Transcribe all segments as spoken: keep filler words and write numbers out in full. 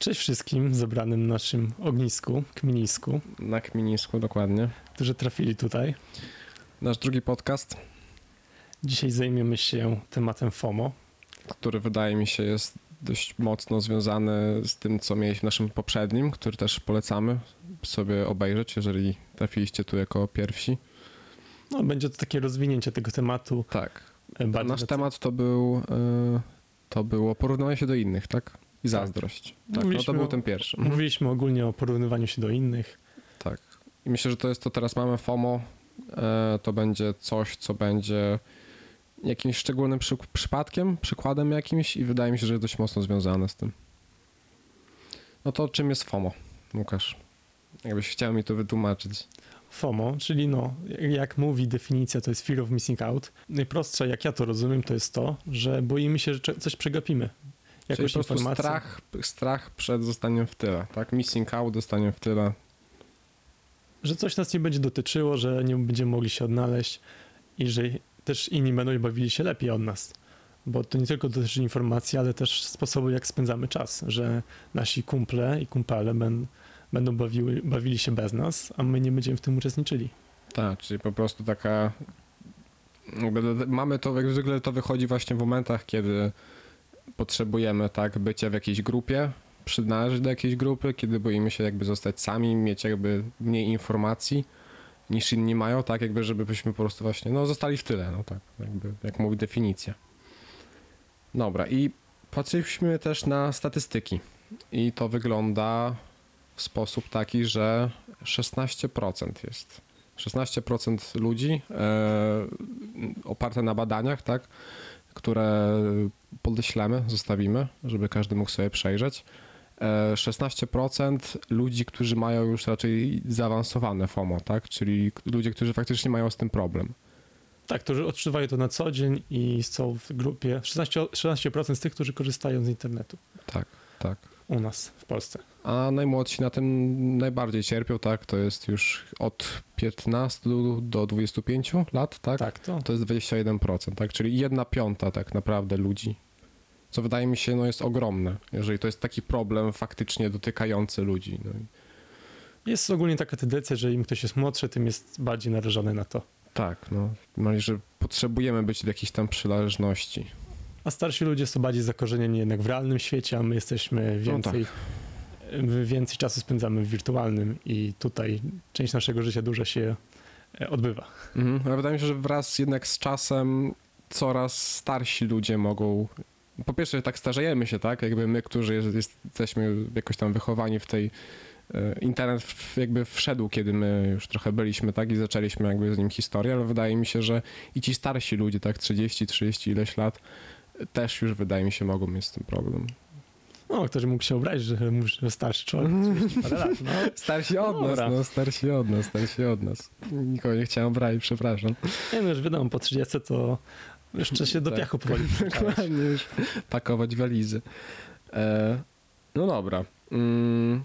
Cześć wszystkim zebranym na naszym ognisku, kminisku. Na kminisku, dokładnie. Którzy trafili tutaj. Nasz drugi podcast. Dzisiaj zajmiemy się tematem FOMO. Który wydaje mi się jest dość mocno związany z tym, co mieliśmy w naszym poprzednim, który też polecamy sobie obejrzeć, jeżeli trafiliście tu jako pierwsi. No, będzie to takie rozwinięcie tego tematu. Tak. Nasz docy... temat to był, to było porównanie się do innych, tak? I zazdrość. Tak, no to był ten pierwszy. Mówiliśmy ogólnie o porównywaniu się do innych. Tak. I myślę, że to jest to, teraz mamy FOMO. To będzie coś, co będzie jakimś szczególnym przy, przypadkiem, przykładem jakimś i wydaje mi się, że jest dość mocno związane z tym. No to czym jest FOMO, Łukasz? Jakbyś chciał mi to wytłumaczyć. FOMO, czyli no, jak mówi definicja, to jest fear of missing out. Najprostsze, jak ja to rozumiem, to jest to, że boimy się, że coś przegapimy. Jakąś czyli po prostu strach, strach przed zostaniem w tyle, tak? Missing out, zostaniem w tyle. Że coś nas nie będzie dotyczyło, że nie będziemy mogli się odnaleźć i że też inni będą bawili się lepiej od nas. Bo to nie tylko dotyczy informacji, ale też sposobu, jak spędzamy czas, że nasi kumple i kumpele ben, będą bawiły, bawili się bez nas, a my nie będziemy w tym uczestniczyli. Tak, czyli po prostu taka... Mamy to, jak zwykle to wychodzi właśnie w momentach, kiedy potrzebujemy, tak, bycia w jakiejś grupie, przynależeć do jakiejś grupy, kiedy boimy się jakby zostać sami, mieć jakby mniej informacji niż inni mają, tak, jakby żebyśmy po prostu właśnie, no, zostali w tyle, no tak, jakby, jak mówi definicja. Dobra, i patrzyliśmy też na statystyki i to wygląda w sposób taki, że szesnaście procent jest. szesnaście procent ludzi e, oparte na badaniach, tak, które podeślemy, zostawimy, żeby każdy mógł sobie przejrzeć. szesnaście procent ludzi, którzy mają już raczej zaawansowane FOMO, tak? Czyli ludzie, którzy faktycznie mają z tym problem. Tak, którzy odczuwają to na co dzień i są w grupie. szesnaście procent z tych, którzy korzystają z internetu. Tak, tak. U nas, w Polsce. A najmłodsi na tym najbardziej cierpią, tak? To jest już od piętnastu do dwudziestu pięciu lat, tak? Tak, to. To jest dwadzieścia jeden procent, tak? Czyli jedna piąta tak naprawdę ludzi, co wydaje mi się, no, jest ogromne, jeżeli to jest taki problem faktycznie dotykający ludzi. No i... Jest ogólnie taka tendencja, że im ktoś jest młodszy, tym jest bardziej narażony na to. Tak, no. Myślę, że potrzebujemy być w jakiejś tam przynależności. A starsi ludzie są bardziej zakorzenieni jednak w realnym świecie, a my jesteśmy więcej, no tak. więcej czasu spędzamy w wirtualnym i tutaj część naszego życia dużo się odbywa. Mhm. Ale wydaje mi się, że wraz jednak z czasem coraz starsi ludzie mogą... Po pierwsze, tak starzejemy się, tak? Jakby my, którzy jest, jesteśmy jakoś tam wychowani w tej... Internet jakby wszedł, kiedy my już trochę byliśmy, tak? I zaczęliśmy jakby z nim historię, ale wydaje mi się, że i ci starsi ludzie, tak? trzydzieści, trzydzieści ileś lat... Też już, wydaje mi się, mogą mieć z tym problem. No, ktoś mógł się obrazić, że, że starszy człowiek. Parę lat, no. Starsi od no, nas, dobra. no, starsi od nas, starsi od nas. Nikogo nie chciałem obrazić, przepraszam. Nie no, już wiadomo, po trzydziestce to jeszcze się do piachu powoli. Dokładnie, już pakować walizy. E, no dobra. Mm,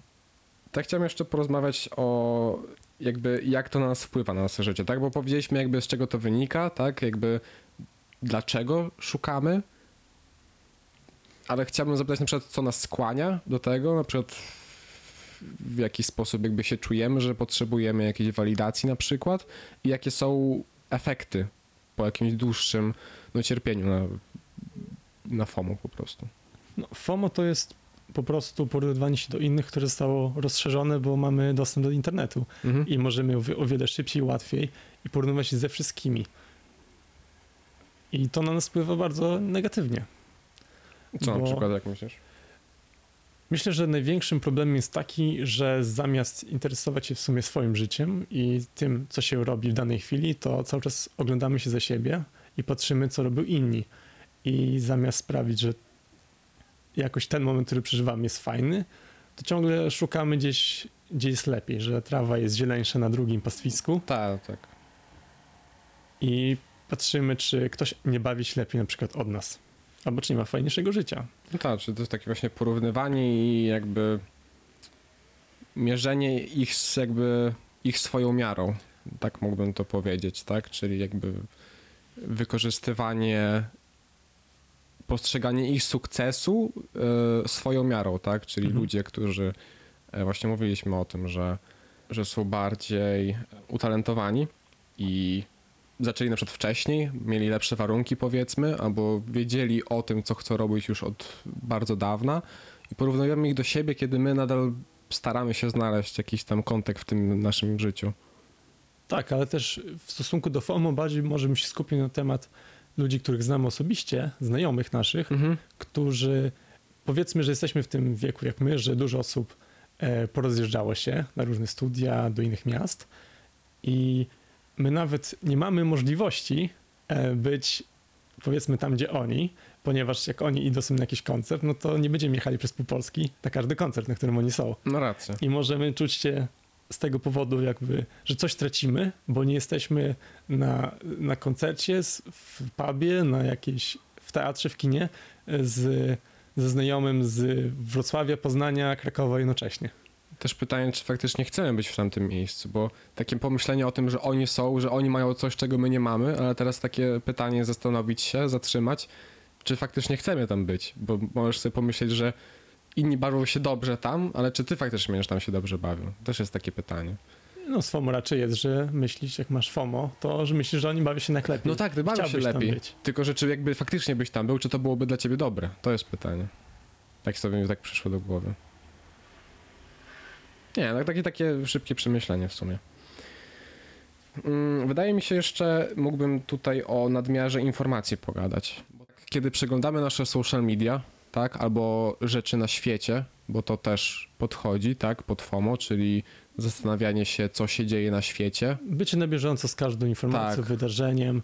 tak chciałem jeszcze porozmawiać o jakby, jak to na nas wpływa, na nasze życie, tak? Bo powiedzieliśmy jakby, z czego to wynika, tak? Jakby, dlaczego szukamy? Ale chciałbym zapytać na przykład, co nas skłania do tego, na przykład w jaki sposób jakby się czujemy, że potrzebujemy jakiejś walidacji na przykład i jakie są efekty po jakimś dłuższym no, cierpieniu na, na FOMO po prostu. No, FOMO to jest po prostu porównywanie się do innych, które zostało rozszerzone, bo mamy dostęp do internetu mhm. i możemy o wiele szybciej, łatwiej i porównywać się ze wszystkimi. I to na nas wpływa bardzo negatywnie. Co Bo na przykład, jak myślisz? Myślę, że największym problemem jest taki, że zamiast interesować się w sumie swoim życiem i tym, co się robi w danej chwili, to cały czas oglądamy się za siebie i patrzymy, co robią inni. I zamiast sprawić, że jakoś ten moment, który przeżywamy, jest fajny, to ciągle szukamy gdzieś, gdzie jest lepiej, że trawa jest zieleńsza na drugim pastwisku. Tak, tak. I patrzymy, czy ktoś nie bawi się lepiej na przykład od nas. Albo czy nie ma fajniejszego życia. No tak, czy to jest takie właśnie porównywanie i jakby mierzenie ich z jakby ich swoją miarą, tak mógłbym to powiedzieć, tak? Czyli jakby wykorzystywanie postrzeganie ich sukcesu y, swoją miarą, tak? Czyli mhm. ludzie, którzy, właśnie mówiliśmy o tym, że, że są bardziej utalentowani i zaczęli na przykład wcześniej, mieli lepsze warunki powiedzmy, albo wiedzieli o tym, co chcą robić już od bardzo dawna i porównujemy ich do siebie, kiedy my nadal staramy się znaleźć jakiś tam kontekst w tym naszym życiu. Tak, ale też w stosunku do FOMO bardziej może bym się skupił na temat ludzi, których znamy osobiście, znajomych naszych, mhm. którzy powiedzmy, że jesteśmy w tym wieku jak my, że dużo osób porozjeżdżało się na różne studia, do innych miast i my nawet nie mamy możliwości być powiedzmy tam, gdzie oni, ponieważ jak oni idą sobie na jakiś koncert, no to nie będziemy jechali przez pół Polski na każdy koncert, na którym oni są. No racja. I możemy czuć się z tego powodu jakby, że coś tracimy, bo nie jesteśmy na, na koncercie, w pubie, na jakiejś, w teatrze, w kinie z, ze znajomym z Wrocławia, Poznania, Krakowa jednocześnie. Też pytanie, czy faktycznie chcemy być w tamtym miejscu, bo takie pomyślenie o tym, że oni są, że oni mają coś, czego my nie mamy, ale teraz takie pytanie zastanowić się, zatrzymać, czy faktycznie chcemy tam być, bo możesz sobie pomyśleć, że inni bawią się dobrze tam, ale czy ty faktycznie będziesz tam się dobrze bawił? Też jest takie pytanie. No z FOMO raczej jest, że myślisz, jak masz FOMO, to że myślisz, że oni bawią się na lepiej. No tak, ty bawisz się lepiej, tylko że czy jakby faktycznie byś tam był, czy to byłoby dla ciebie dobre? To jest pytanie. Tak sobie mi tak przyszło do głowy. Nie, no takie, takie szybkie przemyślenie w sumie. Wydaje mi się jeszcze, mógłbym tutaj o nadmiarze informacji pogadać. Kiedy przeglądamy nasze social media, tak, albo rzeczy na świecie, bo to też podchodzi, tak, pod FOMO, czyli zastanawianie się, co się dzieje na świecie. Bycie na bieżąco z każdą informacją, tak. wydarzeniem,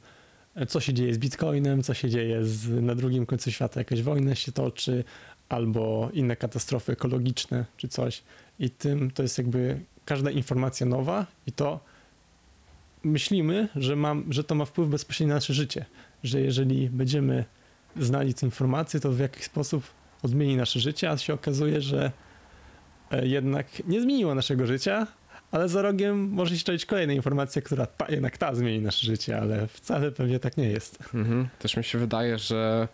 co się dzieje z Bitcoinem, co się dzieje z, na drugim końcu świata, jakaś wojna się toczy, albo inne katastrofy ekologiczne, czy coś. I tym to jest jakby każda informacja nowa i to myślimy, że, mam, że to ma wpływ bezpośrednio na nasze życie, że jeżeli będziemy znali tę informację, to w jakiś sposób odmieni nasze życie, a się okazuje, że jednak nie zmieniło naszego życia, ale za rogiem może się czaić kolejna informacja, która ta, jednak ta zmieni nasze życie, ale wcale pewnie tak nie jest. Mhm. Też mi się wydaje, że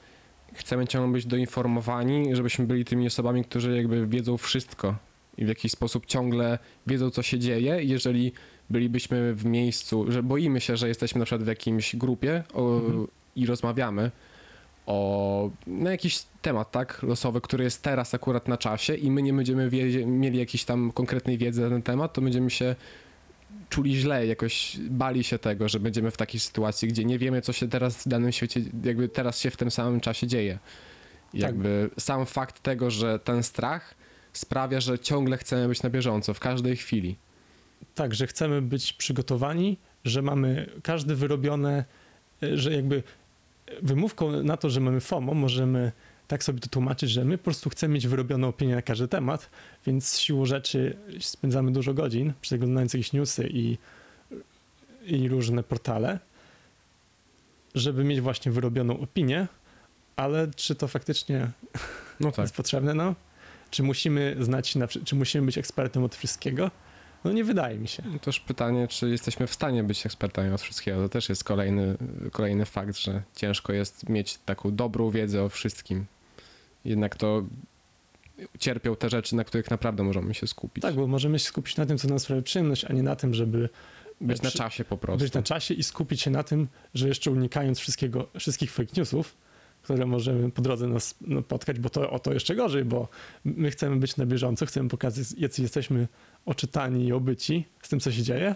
chcemy ciągle być doinformowani, żebyśmy byli tymi osobami, którzy jakby wiedzą wszystko i w jakiś sposób ciągle wiedzą, co się dzieje. Jeżeli bylibyśmy w miejscu, że boimy się, że jesteśmy na przykład w jakimś grupie o, mhm. i rozmawiamy o no, jakiś temat tak losowy, który jest teraz akurat na czasie i my nie będziemy wie- mieli jakiejś tam konkretnej wiedzy na ten temat, to będziemy się czuli źle, jakoś bali się tego, że będziemy w takiej sytuacji, gdzie nie wiemy, co się teraz w danym świecie, jakby teraz się w tym samym czasie dzieje. Jakby tak. Sam fakt tego, że ten strach sprawia, że ciągle chcemy być na bieżąco, w każdej chwili. Tak, że chcemy być przygotowani, że mamy każdy wyrobione, że jakby wymówką na to, że mamy FOMO, możemy tak sobie to tłumaczyć, że my po prostu chcemy mieć wyrobioną opinię na każdy temat, więc z siłą rzeczy spędzamy dużo godzin przeglądając jakieś newsy i, i różne portale, żeby mieć właśnie wyrobioną opinię, ale czy to faktycznie no tak. jest potrzebne nam? No? Czy musimy znać, czy musimy być ekspertem od wszystkiego? No nie wydaje mi się. Też pytanie, czy jesteśmy w stanie być ekspertami od wszystkiego. To też jest kolejny, kolejny fakt, że ciężko jest mieć taką dobrą wiedzę o wszystkim. Jednak to cierpią te rzeczy, na których naprawdę możemy się skupić. Tak, bo możemy się skupić na tym, co nam sprawia przyjemność, a nie na tym, żeby być na czasie po prostu. Być na czasie i skupić się na tym, że jeszcze unikając wszystkiego, wszystkich fake newsów, które możemy po drodze nas spotkać, bo to o to jeszcze gorzej, bo my chcemy być na bieżąco, chcemy pokazać, jacy jesteśmy oczytani i obyci z tym, co się dzieje,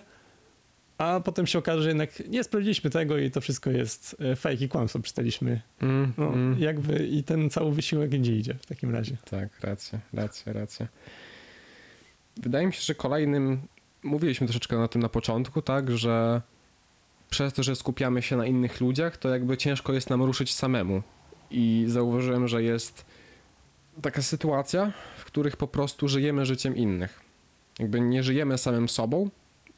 a potem się okaże, że jednak nie sprawdziliśmy tego i to wszystko jest fake i kłamstwo, przeczytaliśmy. Mm, no, mm. Jakby i ten cały wysiłek gdzie idzie w takim razie. Tak, racja, racja, racja. Wydaje mi się, że kolejnym, mówiliśmy troszeczkę na tym na początku, tak, że przez to, że skupiamy się na innych ludziach, to jakby ciężko jest nam ruszyć samemu. I zauważyłem, że jest taka sytuacja, w których po prostu żyjemy życiem innych. Jakby nie żyjemy samym sobą,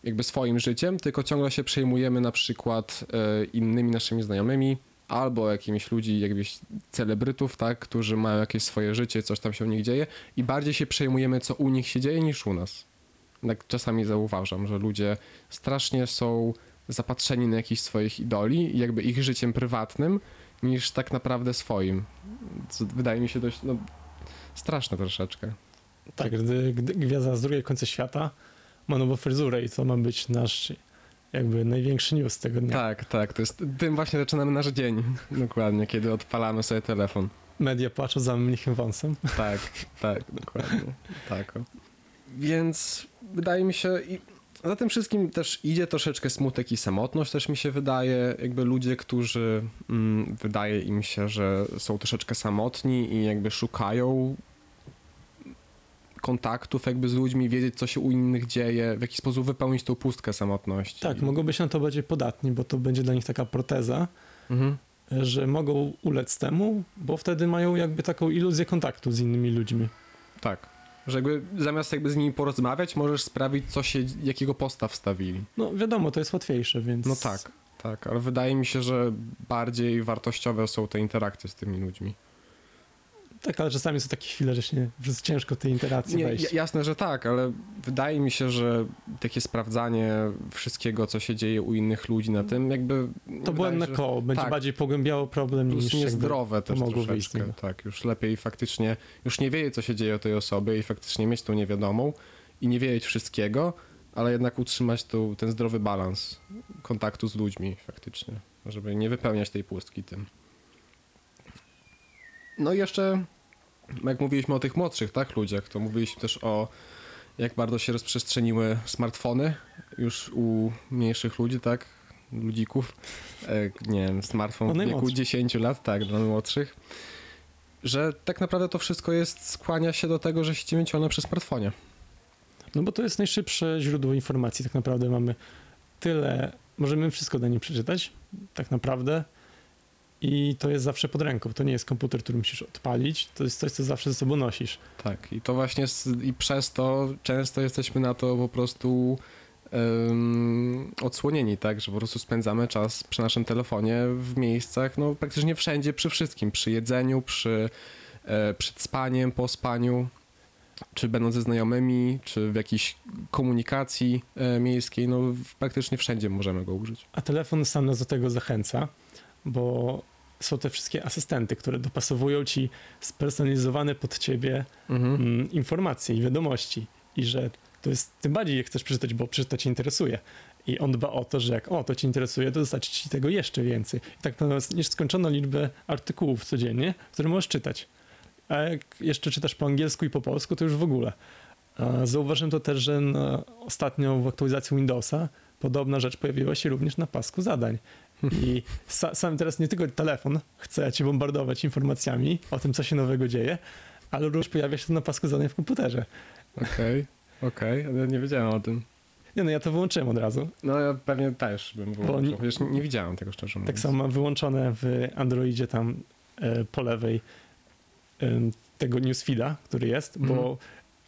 jakby swoim życiem, tylko ciągle się przejmujemy na przykład innymi naszymi znajomymi albo jakimiś ludzi, jakbyś celebrytów, tak, którzy mają jakieś swoje życie, coś tam się u nich dzieje i bardziej się przejmujemy, co u nich się dzieje niż u nas. Tak czasami zauważam, że ludzie strasznie są zapatrzeni na jakichś swoich idoli, jakby ich życiem prywatnym niż tak naprawdę swoim. Co wydaje mi się dość no, straszne troszeczkę. Tak, gdy, gdy gwiazda z drugiej końca świata ma nową fryzurę i to ma być nasz jakby największy news tego dnia. Tak, tak, to jest, tym właśnie zaczynamy nasz dzień, dokładnie, kiedy odpalamy sobie telefon. Media płaczą za mnichem wąsem. Tak, tak, dokładnie, tak. Więc wydaje mi się, i za tym wszystkim też idzie troszeczkę smutek i samotność, też mi się wydaje, jakby ludzie, którzy mm, wydaje im się, że są troszeczkę samotni i jakby szukają kontaktów jakby z ludźmi, wiedzieć, co się u innych dzieje, w jakiś sposób wypełnić tą pustkę samotności. Tak, mogą być na to bardziej podatni, bo to będzie dla nich taka proteza, mhm. że mogą ulec temu, bo wtedy mają jakby taką iluzję kontaktu z innymi ludźmi. Tak, że jakby zamiast jakby z nimi porozmawiać, możesz sprawdzić, co się, jakiego posta wstawili. No wiadomo, to jest łatwiejsze, więc... No tak, tak, ale wydaje mi się, że bardziej wartościowe są te interakcje z tymi ludźmi. Tak, ale czasami są takie chwile, że się że ciężko w tej interakcji nie, wejść. Jasne, że tak, ale wydaje mi się, że takie sprawdzanie wszystkiego, co się dzieje u innych ludzi na tym, jakby... To błędne że... koło, będzie tak. bardziej pogłębiało problem plus niż... Już niezdrowe też troszeczkę, wyjść, tak. Już lepiej faktycznie, już nie wiedzieć, co się dzieje o tej osobie i faktycznie mieć tą niewiadomą i nie wiedzieć wszystkiego, ale jednak utrzymać tu, ten zdrowy balans kontaktu z ludźmi faktycznie, żeby nie wypełniać tej pustki tym. No i jeszcze, jak mówiliśmy o tych młodszych, tak, ludziach, to mówiliśmy też o, jak bardzo się rozprzestrzeniły smartfony już u mniejszych ludzi, tak, ludzików, e, nie wiem, smartfon w wieku dziesięć lat, tak, dla młodszych, że tak naprawdę to wszystko jest, skłania się do tego, że siedzimy ciągle przy smartfonie. No bo to jest najszybsze źródło informacji, tak naprawdę mamy tyle, możemy wszystko na nim przeczytać, tak naprawdę. I to jest zawsze pod ręką. To nie jest komputer, który musisz odpalić. To jest coś, co zawsze ze sobą nosisz. Tak. I to właśnie z, i przez to często jesteśmy na to po prostu um, odsłonieni, tak? Że po prostu spędzamy czas przy naszym telefonie w miejscach, no praktycznie wszędzie, przy wszystkim. Przy jedzeniu, przy, e, przed spaniem, po spaniu, czy będąc ze znajomymi, czy w jakiejś komunikacji e, miejskiej. No praktycznie wszędzie możemy go użyć. A telefon sam nas do tego zachęca, bo... są te wszystkie asystenty, które dopasowują ci spersonalizowane pod ciebie mhm. informacje i wiadomości. I że to jest, tym bardziej je chcesz przeczytać, bo przeczytać cię interesuje. I on dba o to, że jak o to cię interesuje, to dostarczy ci tego jeszcze więcej. I tak naprawdę jest nieskończoną liczbę artykułów codziennie, które możesz czytać. A jak jeszcze czytasz po angielsku i po polsku, to już w ogóle. Zauważyłem to też, że na ostatnią w aktualizacji Windowsa podobna rzecz pojawiła się również na pasku zadań. I sa, sam teraz nie tylko telefon chce cię bombardować informacjami o tym, co się nowego dzieje, ale również pojawia się to na pasku zadań w komputerze. Okej, okej, ale nie wiedziałem o tym. Nie no, ja to wyłączyłem od razu. No ja pewnie też bym wyłączył, chociaż nie, nie widziałem tego szczerze mówiąc. Tak samo mam wyłączone w Androidzie tam y, po lewej y, tego newsfeeda, który jest, mm. bo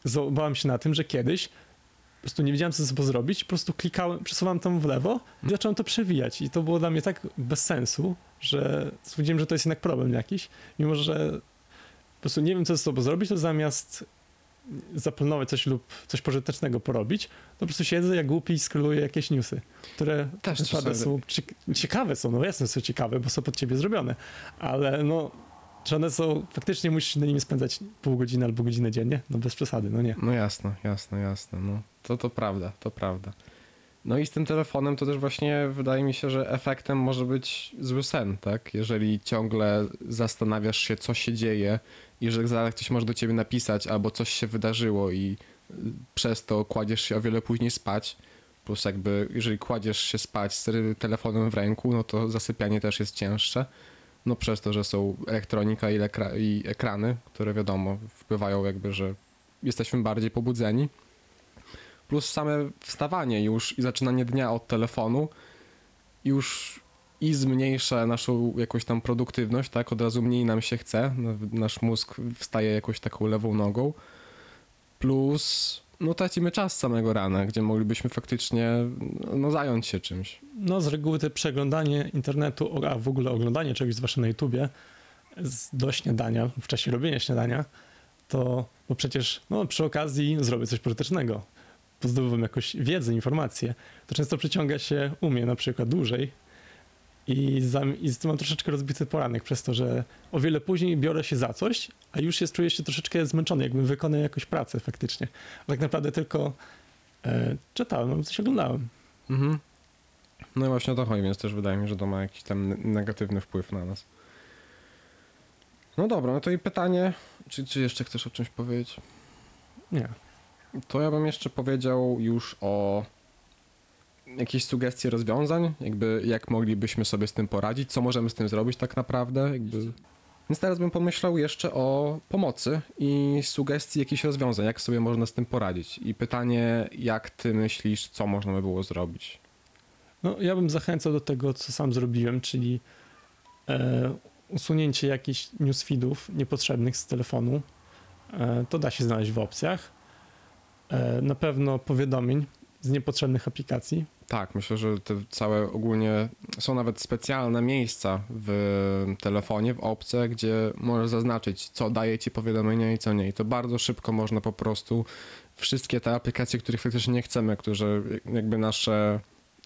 zobaczyłem się na tym, że kiedyś po prostu nie wiedziałem, co ze sobą zrobić, po prostu klikałem, przesuwałem tam w lewo i zacząłem to przewijać. I to było dla mnie tak bez sensu, że stwierdziłem, że to jest jednak problem jakiś. Mimo że po prostu nie wiem, co ze sobą zrobić, to zamiast zaplanować coś lub coś pożytecznego porobić, to po prostu siedzę jak głupi i scrolluję jakieś newsy, które też są ciekawe są, no jasne są ciekawe, bo są pod ciebie zrobione, ale no czy one są, faktycznie musisz na nimi spędzać pół godziny albo godzinę dziennie? No bez przesady, no nie. No jasne, jasne, jasne. No. To, to prawda, to prawda. No i z tym telefonem to też właśnie wydaje mi się, że efektem może być zły sen, tak? Jeżeli ciągle zastanawiasz się, co się dzieje i że zaraz ktoś może do ciebie napisać albo coś się wydarzyło i przez to kładziesz się o wiele później spać, plus jakby jeżeli kładziesz się spać z telefonem w ręku, no to zasypianie też jest cięższe. No przez to, że są elektronika i, lekra- i ekrany, które wiadomo wpływają jakby, że jesteśmy bardziej pobudzeni. Plus same wstawanie już i zaczynanie dnia od telefonu już i zmniejsza naszą jakąś tam produktywność, tak? Od razu mniej nam się chce. Nasz mózg wstaje jakąś taką lewą nogą. Plus no tracimy czas samego rana, gdzie moglibyśmy faktycznie no, zająć się czymś. No z reguły to przeglądanie internetu, a w ogóle oglądanie czegoś zwłaszcza na YouTubie do śniadania, w czasie robienia śniadania, to bo przecież no, przy okazji zrobię coś pożytecznego, zdobywam jakąś wiedzę, informacje, to często przyciąga się u mnie na przykład dłużej I, za, i mam troszeczkę rozbity poranek przez to, że o wiele później biorę się za coś, a już jest, czuję się troszeczkę zmęczony, jakbym wykonał jakąś pracę faktycznie. A tak naprawdę tylko e, czytałem, coś oglądałem. Mhm. No i właśnie o to chodzi, więc też wydaje mi się, że to ma jakiś tam negatywny wpływ na nas. No dobra, no to i pytanie, czy, czy jeszcze chcesz o czymś powiedzieć? Nie. To ja bym jeszcze powiedział już o jakieś sugestie rozwiązań, jakby jak moglibyśmy sobie z tym poradzić, co możemy z tym zrobić tak naprawdę. Jakby. Więc teraz bym pomyślał jeszcze o pomocy i sugestii jakichś rozwiązań, jak sobie można z tym poradzić. I pytanie, jak ty myślisz, co można by było zrobić? No, ja bym zachęcał do tego, co sam zrobiłem, czyli e, usunięcie jakichś newsfeedów niepotrzebnych z telefonu. E, to da się znaleźć w opcjach. E, na pewno powiadomień z niepotrzebnych aplikacji. Tak, myślę, że te całe ogólnie są nawet specjalne miejsca w telefonie, w opcjach, gdzie możesz zaznaczyć, co daje ci powiadomienia i co nie. I to bardzo szybko można po prostu wszystkie te aplikacje, których faktycznie nie chcemy, które jakby nasze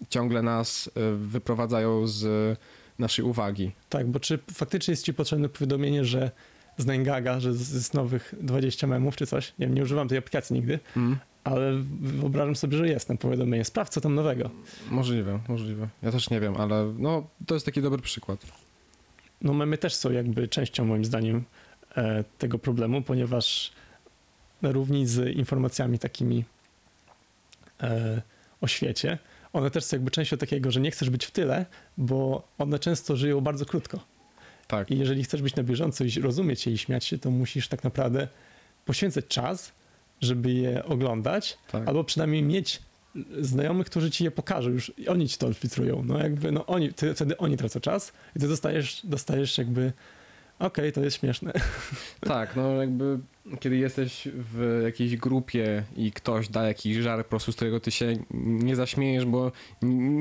ciągle nas wyprowadzają z naszej uwagi. Tak, bo czy faktycznie jest ci potrzebne powiadomienie, że z Nengaga, że jest nowych dwadzieścia memów czy coś? Nie wiem, nie używam tej aplikacji nigdy, mm. ale wyobrażam sobie, że jest tam powiadomienie. Sprawdź, co tam nowego. Możliwe, możliwe. Ja też nie wiem, ale no, to jest taki dobry przykład. No memy też są jakby częścią moim zdaniem tego problemu, ponieważ na równi z informacjami takimi o świecie, one też są jakby częścią takiego, że nie chcesz być w tyle, bo one często żyją bardzo krótko. Tak. I jeżeli chcesz być na bieżąco i rozumieć je i śmiać się, to musisz tak naprawdę poświęcać czas, żeby je oglądać, tak. Albo przynajmniej mieć znajomych, którzy ci je pokażą już i oni ci to filtrują. No jakby, no oni, ty, wtedy oni tracą czas i ty dostajesz, dostajesz jakby okej, okay, to jest śmieszne. Tak, no jakby kiedy jesteś w jakiejś grupie i ktoś da jakiś żar po prostu, z którego ty się nie zaśmiejesz, bo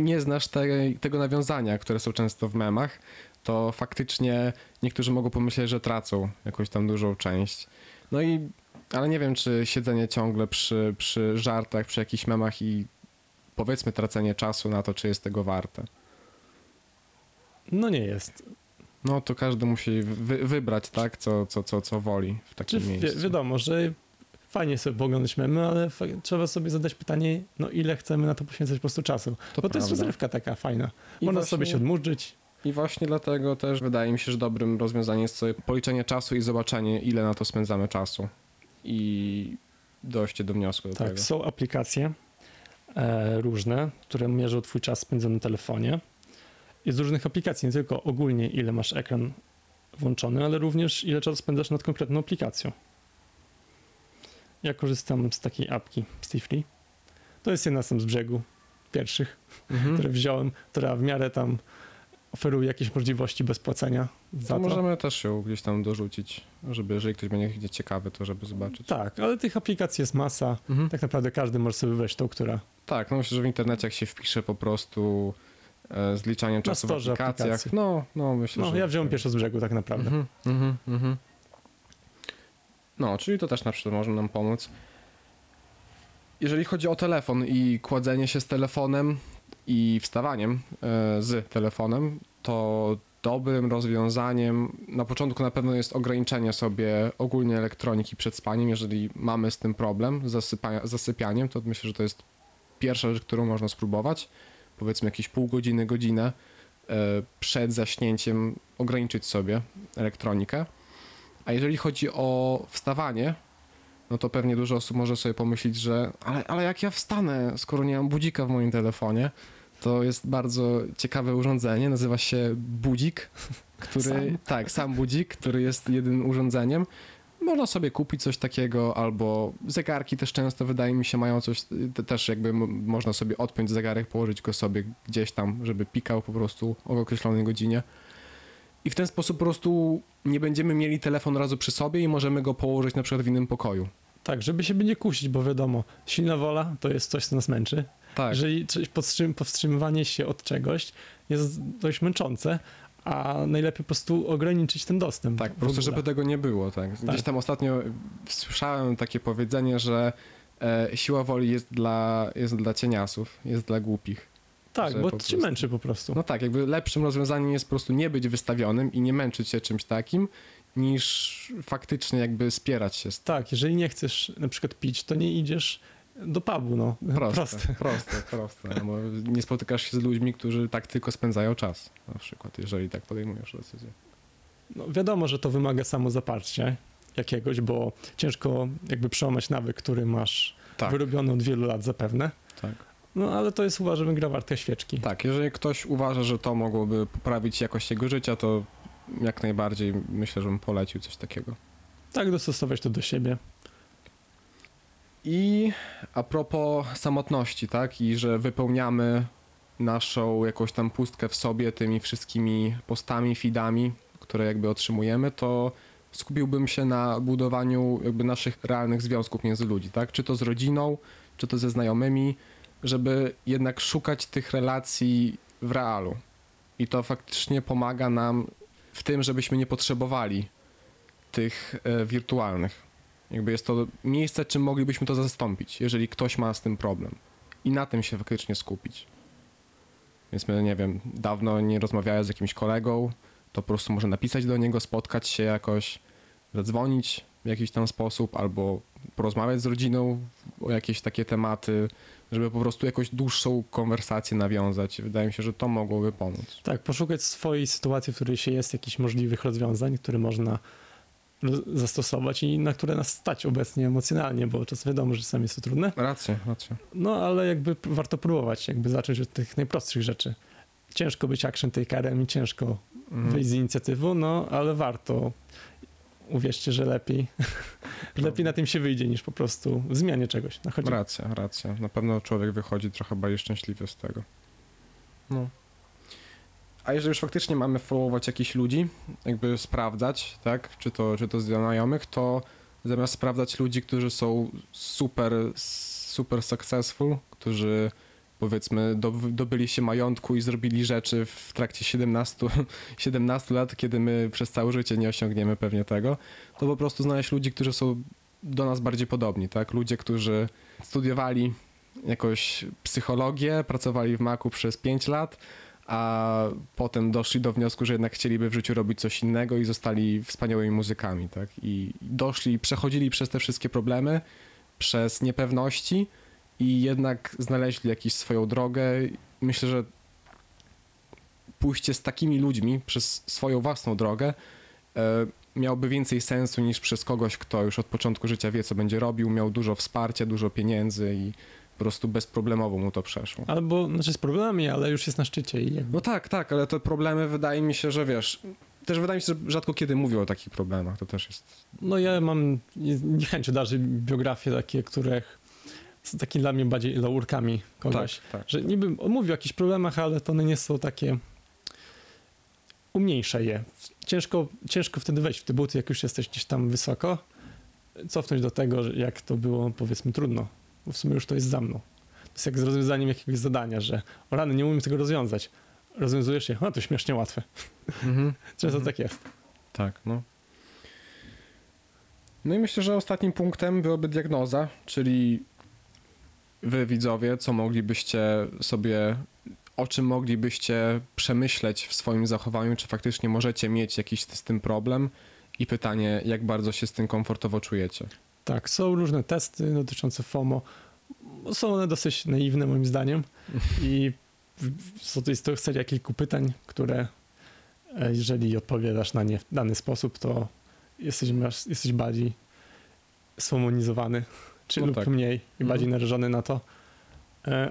nie znasz te, tego nawiązania, które są często w memach, to faktycznie niektórzy mogą pomyśleć, że tracą jakąś tam dużą część. No i, ale nie wiem, czy siedzenie ciągle przy, przy żartach, przy jakichś memach i powiedzmy tracenie czasu na to, czy jest tego warte. No nie jest. No to każdy musi wy- wybrać, tak, co, co, co, co woli w takim wi- miejscu. Wiadomo, że fajnie sobie oglądać memy, ale fa- trzeba sobie zadać pytanie, no ile chcemy na to poświęcać po prostu czasu. To Bo prawda. To jest rozrywka taka fajna. I Można właśnie... sobie się odmurzyć. I właśnie dlatego też wydaje mi się, że dobrym rozwiązaniem jest sobie policzenie czasu i zobaczenie, ile na to spędzamy czasu. I dojście do wniosku do tak, tego. Tak, są aplikacje e, różne, które mierzą twój czas spędzony na telefonie. Jest różnych aplikacji, nie tylko ogólnie ile masz ekran włączony, ale również ile czasu spędzasz nad konkretną aplikacją. Ja korzystam z takiej apki Stifly. To jest jedna z brzegu pierwszych, mhm. które wziąłem, która w miarę tam oferuje jakieś możliwości bez płacenia za to. To możemy też ją gdzieś tam dorzucić, żeby jeżeli ktoś będzie gdzieś ciekawy, to żeby zobaczyć. Tak, ale tych aplikacji jest masa. Mhm. Tak naprawdę każdy może sobie wejść tą, która... Tak, no myślę, że w internecie jak się wpisze po prostu zliczanie czasu w aplikacjach. Aplikacji. No, no myślę, no, że... ja wziąłem pierwszą z brzegu tak naprawdę. Mm-hmm, mm-hmm, mm-hmm. No, czyli to też na przykład może nam pomóc. Jeżeli chodzi o telefon i kładzenie się z telefonem i wstawaniem e, z telefonem, to dobrym rozwiązaniem na początku na pewno jest ograniczenie sobie ogólnie elektroniki przed spaniem. Jeżeli mamy z tym problem, z zasypania, zasypianiem, to myślę, że to jest pierwsza rzecz, którą można spróbować. Powiedzmy jakieś pół godziny, godzinę przed zaśnięciem ograniczyć sobie elektronikę. A jeżeli chodzi o wstawanie, no to pewnie dużo osób może sobie pomyśleć, że ale, ale jak ja wstanę, skoro nie mam budzika w moim telefonie, to jest bardzo ciekawe urządzenie, nazywa się budzik, który sam? Tak, sam budzik, który jest jedynym urządzeniem. Można sobie kupić coś takiego, albo zegarki też często, wydaje mi się, mają coś, też jakby m- można sobie odpiąć zegarek, położyć go sobie gdzieś tam, żeby pikał po prostu o określonej godzinie. I w ten sposób po prostu nie będziemy mieli telefon razu przy sobie i możemy go położyć na przykład w innym pokoju. Tak, żeby się by nie kusić, bo wiadomo, silna wola to jest coś, co nas męczy. Tak. Jeżeli powstrzym- powstrzymywanie się od czegoś jest dość męczące, a najlepiej po prostu ograniczyć ten dostęp. Tak, po prostu żeby tego nie było. Tak. Gdzieś tak. tam ostatnio słyszałem takie powiedzenie, że e, siła woli jest dla, jest dla cieniasów, jest dla głupich. Tak, bo ci męczy po prostu. No tak, jakby lepszym rozwiązaniem jest po prostu nie być wystawionym i nie męczyć się czymś takim, niż faktycznie jakby spierać się z tym. Tak, jeżeli nie chcesz na przykład pić, to nie idziesz do pubu, no. Proste, proste, proste. proste no, bo nie spotykasz się z ludźmi, którzy tak tylko spędzają czas, na przykład, jeżeli tak podejmujesz decyzję. No wiadomo, że to wymaga samozaparcia jakiegoś, bo ciężko jakby przełamać nawyk, który masz tak. wyrobiony od wielu lat zapewne. Tak. No ale to jest, uważam, gra warta świeczki. Tak, jeżeli ktoś uważa, że to mogłoby poprawić jakość jego życia, to jak najbardziej myślę, że bym polecił coś takiego. Tak, dostosować to do siebie. I a propos samotności, tak, i że wypełniamy naszą jakąś tam pustkę w sobie tymi wszystkimi postami, feedami, które jakby otrzymujemy, to skupiłbym się na budowaniu jakby naszych realnych związków między ludźmi, tak, czy to z rodziną, czy to ze znajomymi, żeby jednak szukać tych relacji w realu. I to faktycznie pomaga nam w tym, żebyśmy nie potrzebowali tych e, wirtualnych. Jakby jest to miejsce, czym moglibyśmy to zastąpić, jeżeli ktoś ma z tym problem. I na tym się faktycznie skupić. Więc my, nie wiem, dawno nie rozmawiałem z jakimś kolegą, to po prostu może napisać do niego, spotkać się jakoś, zadzwonić w jakiś tam sposób, albo porozmawiać z rodziną o jakieś takie tematy, żeby po prostu jakąś dłuższą konwersację nawiązać. Wydaje mi się, że to mogłoby pomóc. Tak, poszukać swojej sytuacji, w której się jest, jakichś możliwych rozwiązań, które można zastosować i na które nas stać obecnie emocjonalnie, bo czasem wiadomo, że czasami jest to trudne. Racja, racja. No ale jakby warto próbować, jakby zacząć od tych najprostszych rzeczy. Ciężko być action takerem i ciężko mm. wyjść z inicjatywą, no ale warto. Uwierzcie, że lepiej lepiej na tym się wyjdzie, niż po prostu w zmianie czegoś. Nachodzi. Racja, racja. Na pewno człowiek wychodzi trochę bardziej szczęśliwy z tego. No. A jeżeli już faktycznie mamy followować jakichś ludzi, jakby sprawdzać, tak, czy to, czy to znajomych, to zamiast sprawdzać ludzi, którzy są super, super successful, którzy powiedzmy dobyli się majątku i zrobili rzeczy w trakcie siedemnastu lat, kiedy my przez całe życie nie osiągniemy pewnie tego, to po prostu znaleźć ludzi, którzy są do nas bardziej podobni, tak? Ludzie, którzy studiowali jakoś psychologię, pracowali w Macu przez pięć lat, a potem doszli do wniosku, że jednak chcieliby w życiu robić coś innego i zostali wspaniałymi muzykami, tak? I doszli, przechodzili przez te wszystkie problemy, przez niepewności i jednak znaleźli jakąś swoją drogę. Myślę, że pójście z takimi ludźmi przez swoją własną drogę miałoby więcej sensu niż przez kogoś, kto już od początku życia wie, co będzie robił, miał dużo wsparcia, dużo pieniędzy i po prostu bezproblemowo mu to przeszło. Albo, znaczy z problemami, ale już jest na szczycie. I jakby... No tak, tak, ale te problemy wydaje mi się, że wiesz, też wydaje mi się, że rzadko kiedy mówią o takich problemach, to też jest... No ja mam niechęć darzy biografie takie, których są takie dla mnie bardziej laurkami kogoś. Tak, tak, że tak. Niby mówił o jakichś problemach, ale to one nie są takie... Umniejsza je. Ciężko, ciężko wtedy wejść w te buty, jak już jesteś gdzieś tam wysoko, cofnąć do tego, jak to było, powiedzmy, trudno. Bo w sumie już to jest za mną. To jest jak z rozwiązaniem jakiegoś zadania, że o rany, nie umiem tego rozwiązać. Rozwiązujesz je, a to śmiesznie łatwe. Mm-hmm. Często mm-hmm. tak jest. Tak, no. No i myślę, że ostatnim punktem byłaby diagnoza, czyli wy, widzowie, co moglibyście sobie, o czym moglibyście przemyśleć w swoim zachowaniu, czy faktycznie możecie mieć jakiś z tym problem i pytanie, jak bardzo się z tym komfortowo czujecie. Tak, są różne testy dotyczące FOMO. Są one dosyć naiwne moim zdaniem i jest to seria kilku pytań, które jeżeli odpowiadasz na nie w dany sposób, to jesteś, jesteś bardziej sfomonizowany, czy no lub tak. mniej i bardziej mhm. narażony na to.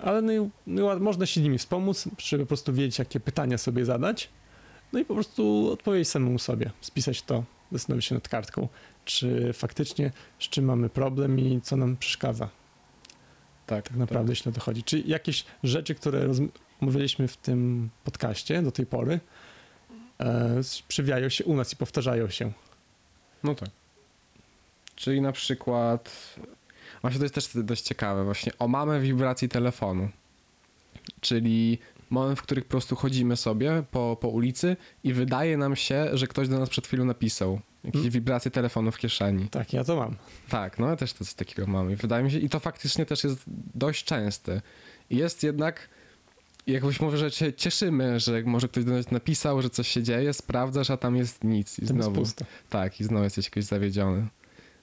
Ale no, no, można się nimi wspomóc, żeby po prostu wiedzieć, jakie pytania sobie zadać. No i po prostu odpowiedzieć samemu sobie, spisać to, zastanowić się nad kartką, czy faktycznie z czym mamy problem i co nam przeszkadza. Tak, tak naprawdę, tak. jeśli o to chodzi. Czy jakieś rzeczy, które mówiliśmy w tym podcaście do tej pory, e, przewijają się u nas i powtarzają się. No tak. Czyli na przykład... Właśnie to jest też dość ciekawe właśnie. O mamy wibracji telefonu. Czyli moment, w którym po prostu chodzimy sobie po, po ulicy i wydaje nam się, że ktoś do nas przed chwilą napisał. Jakieś hmm. wibracje telefonu w kieszeni. Tak, ja to mam. Tak, no ja też coś takiego mam. I wydaje mi się, i to faktycznie też jest dość częste. Jest jednak jak już mówię, że się cieszymy, że może ktoś do nas napisał, że coś się dzieje, sprawdzasz, a tam jest nic. I tam znowu jest pusto. Tak, i znowu jesteś jakoś zawiedziony.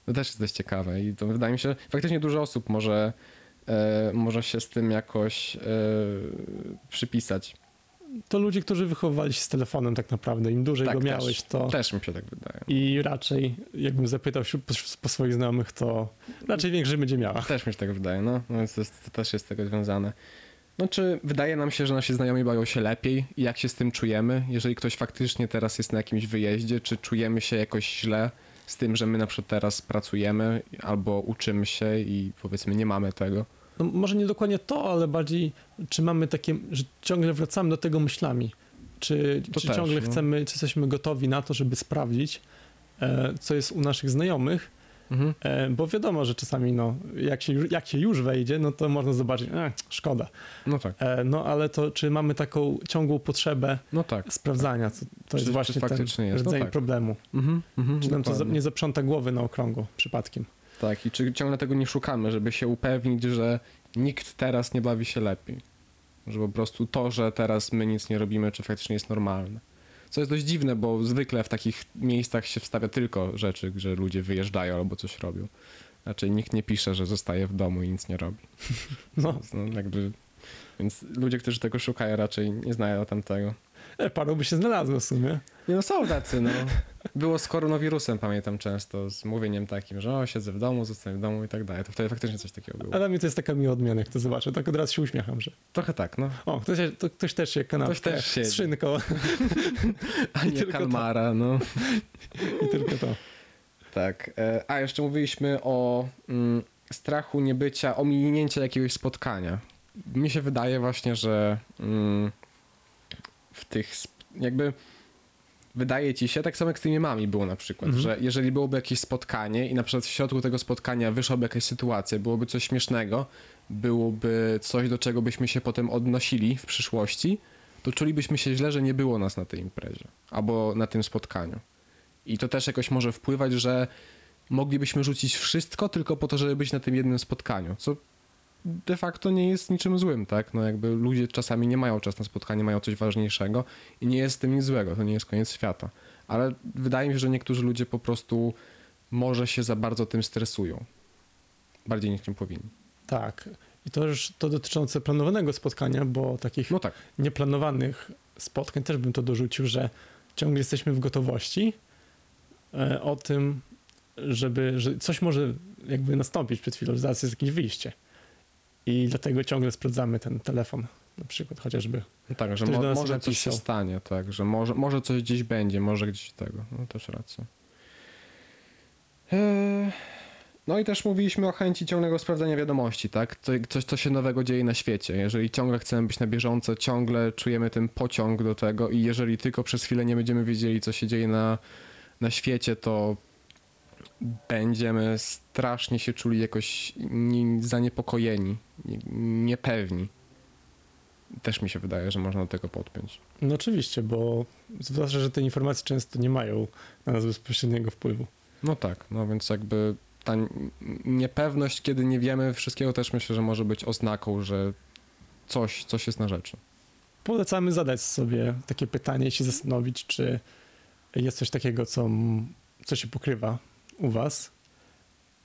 To też jest dość ciekawe i to wydaje mi się, faktycznie dużo osób może, e, może się z tym jakoś e, przypisać. To ludzie, którzy wychowywali się z telefonem tak naprawdę. Im dłużej tak, go miałeś, też, to... Też mi się tak wydaje. I raczej, jakbym zapytał się po, po swoich znajomych, to raczej większość będzie miała. Też mi się tak wydaje, no. no to, jest, to też jest z tego związane. No czy wydaje nam się, że nasi znajomi bawią się lepiej? Jak się z tym czujemy? Jeżeli ktoś faktycznie teraz jest na jakimś wyjeździe, czy czujemy się jakoś źle z tym, że my na przykład teraz pracujemy albo uczymy się i powiedzmy nie mamy tego? No, może nie dokładnie to, ale bardziej, czy mamy takie, że ciągle wracamy do tego myślami. Czy, czy też, ciągle no. chcemy, czy jesteśmy gotowi na to, żeby sprawdzić, e, co jest u naszych znajomych, mhm. e, bo wiadomo, że czasami no, jak, się, jak się już wejdzie, no to można zobaczyć, e, szkoda. No tak. E, no ale to, czy mamy taką ciągłą potrzebę no tak, sprawdzania, tak. To, to jest właśnie ten jest. rodzaj no tak. problemu. Mhm, mhm, czy nam to za, nie zaprząta głowy na okrągło przypadkiem. Tak, i czy ciągle tego nie szukamy, żeby się upewnić, że nikt teraz nie bawi się lepiej. Że po prostu to, że teraz my nic nie robimy, czy faktycznie jest normalne. Co jest dość dziwne, bo zwykle w takich miejscach się wstawia tylko rzeczy, że ludzie wyjeżdżają albo coś robią. Znaczy nikt nie pisze, że zostaje w domu i nic nie robi. No. no jakby, więc ludzie, którzy tego szukają, raczej nie znają tamtego. E, paru by się znalazło w sumie. Nie no, są tacy, no. Było z koronawirusem, pamiętam często, z mówieniem takim, że o, siedzę w domu, zostaję w domu i tak dalej. To wtedy faktycznie coś takiego było. A dla mnie to jest taka miła odmiana, jak to zobaczę. Tak od razu się uśmiecham, że... Trochę tak, no. O, ktoś, to, ktoś też się kanapkę też z szynką. A nie kalmara, to. no. I tylko to. Tak. A, jeszcze mówiliśmy o mm, strachu niebycia, ominięcia jakiegoś spotkania. Mi się wydaje właśnie, że... Mm, w tych, jakby wydaje ci się, tak samo jak z tymi mamami było na przykład, mhm. że jeżeli byłoby jakieś spotkanie i na przykład w środku tego spotkania wyszłaby jakaś sytuacja, byłoby coś śmiesznego, byłoby coś, do czego byśmy się potem odnosili w przyszłości, to czulibyśmy się źle, że nie było nas na tej imprezie albo na tym spotkaniu. I to też jakoś może wpływać, że moglibyśmy rzucić wszystko tylko po to, żeby być na tym jednym spotkaniu, co de facto nie jest niczym złym, tak? No jakby ludzie czasami nie mają czasu na spotkanie, mają coś ważniejszego i nie jest z tym nic złego, to nie jest koniec świata. Ale wydaje mi się, że niektórzy ludzie po prostu może się za bardzo tym stresują. Bardziej niż tym powinni. Tak. I to już to dotyczące planowanego spotkania, bo takich no tak. nieplanowanych spotkań też bym to dorzucił, że ciągle jesteśmy w gotowości o tym, żeby, że coś może jakby nastąpić przed chwilą, zaraz jest jakieś wyjście. I dlatego ciągle sprawdzamy ten telefon, na przykład chociażby. No tak, że mo- może coś się stanie, tak, że może, może coś gdzieś będzie, może gdzieś tego, no też racja. Eee... No i też mówiliśmy o chęci ciągłego sprawdzania wiadomości, tak, co, coś co się nowego dzieje na świecie. Jeżeli ciągle chcemy być na bieżąco, ciągle czujemy ten pociąg do tego i jeżeli tylko przez chwilę nie będziemy wiedzieli, co się dzieje na, na świecie, to... będziemy strasznie się czuli jakoś nie, zaniepokojeni, nie, niepewni. Też mi się wydaje, że można do tego podpiąć. No oczywiście, bo zwłaszcza, że te informacje często nie mają na nas bezpośredniego wpływu. No tak, no więc jakby ta niepewność, kiedy nie wiemy wszystkiego, też myślę, że może być oznaką, że coś, coś jest na rzeczy. Polecamy zadać sobie takie pytanie i się zastanowić, czy jest coś takiego, co, co się pokrywa u was,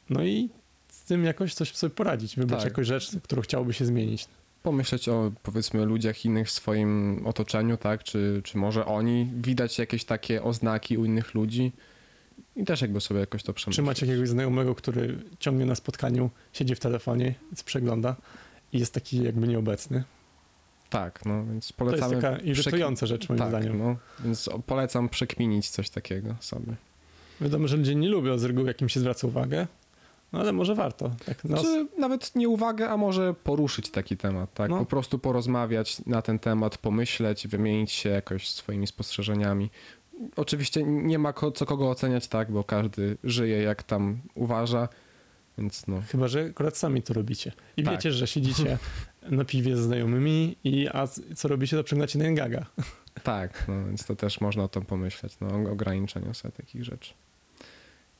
no i z tym jakoś coś sobie poradzić, wybrać tak. jakąś rzecz, którą chciałoby się zmienić. Pomyśleć o, powiedzmy, ludziach innych w swoim otoczeniu, tak, czy, czy może oni, widać jakieś takie oznaki u innych ludzi i też jakby sobie jakoś to przemyśleć. Czy macie jakiegoś znajomego, który ciągnie na spotkaniu, siedzi w telefonie, przegląda i jest taki jakby nieobecny? Tak, no więc polecamy... To jest taka irytująca rzecz moim tak, zdaniem. No, więc polecam przekminić coś takiego sobie. Wiadomo, że ludzie nie lubią z reguły, jak im się zwraca uwagę, no ale może warto. Tak nos... Czy nawet nie uwagę, a może poruszyć taki temat, tak? No. Po prostu porozmawiać na ten temat, pomyśleć, wymienić się jakoś swoimi spostrzeżeniami. Oczywiście nie ma ko- co kogo oceniać, tak? Bo każdy żyje jak tam uważa, więc no. Chyba, że akurat sami to robicie. I tak. wiecie, że siedzicie na piwie ze znajomymi, i a co robicie, to przeglądacie na Engaga. Tak, no więc to też można o tym pomyśleć, no o ograniczeniu sobie takich rzeczy.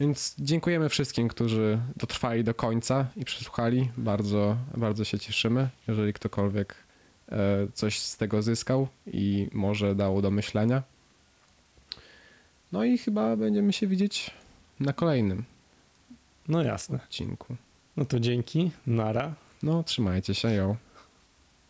Więc dziękujemy wszystkim, którzy dotrwali do końca i przesłuchali. Bardzo, bardzo się cieszymy. Jeżeli ktokolwiek coś z tego zyskał i może dało do myślenia. No i chyba będziemy się widzieć na kolejnym. No jasne. Odcinku. No to dzięki, nara. No trzymajcie się, jo.